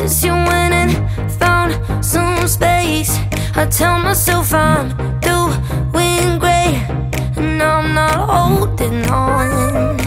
since you went and found some space. I tell myself I'm doing great, and I'm not holding on.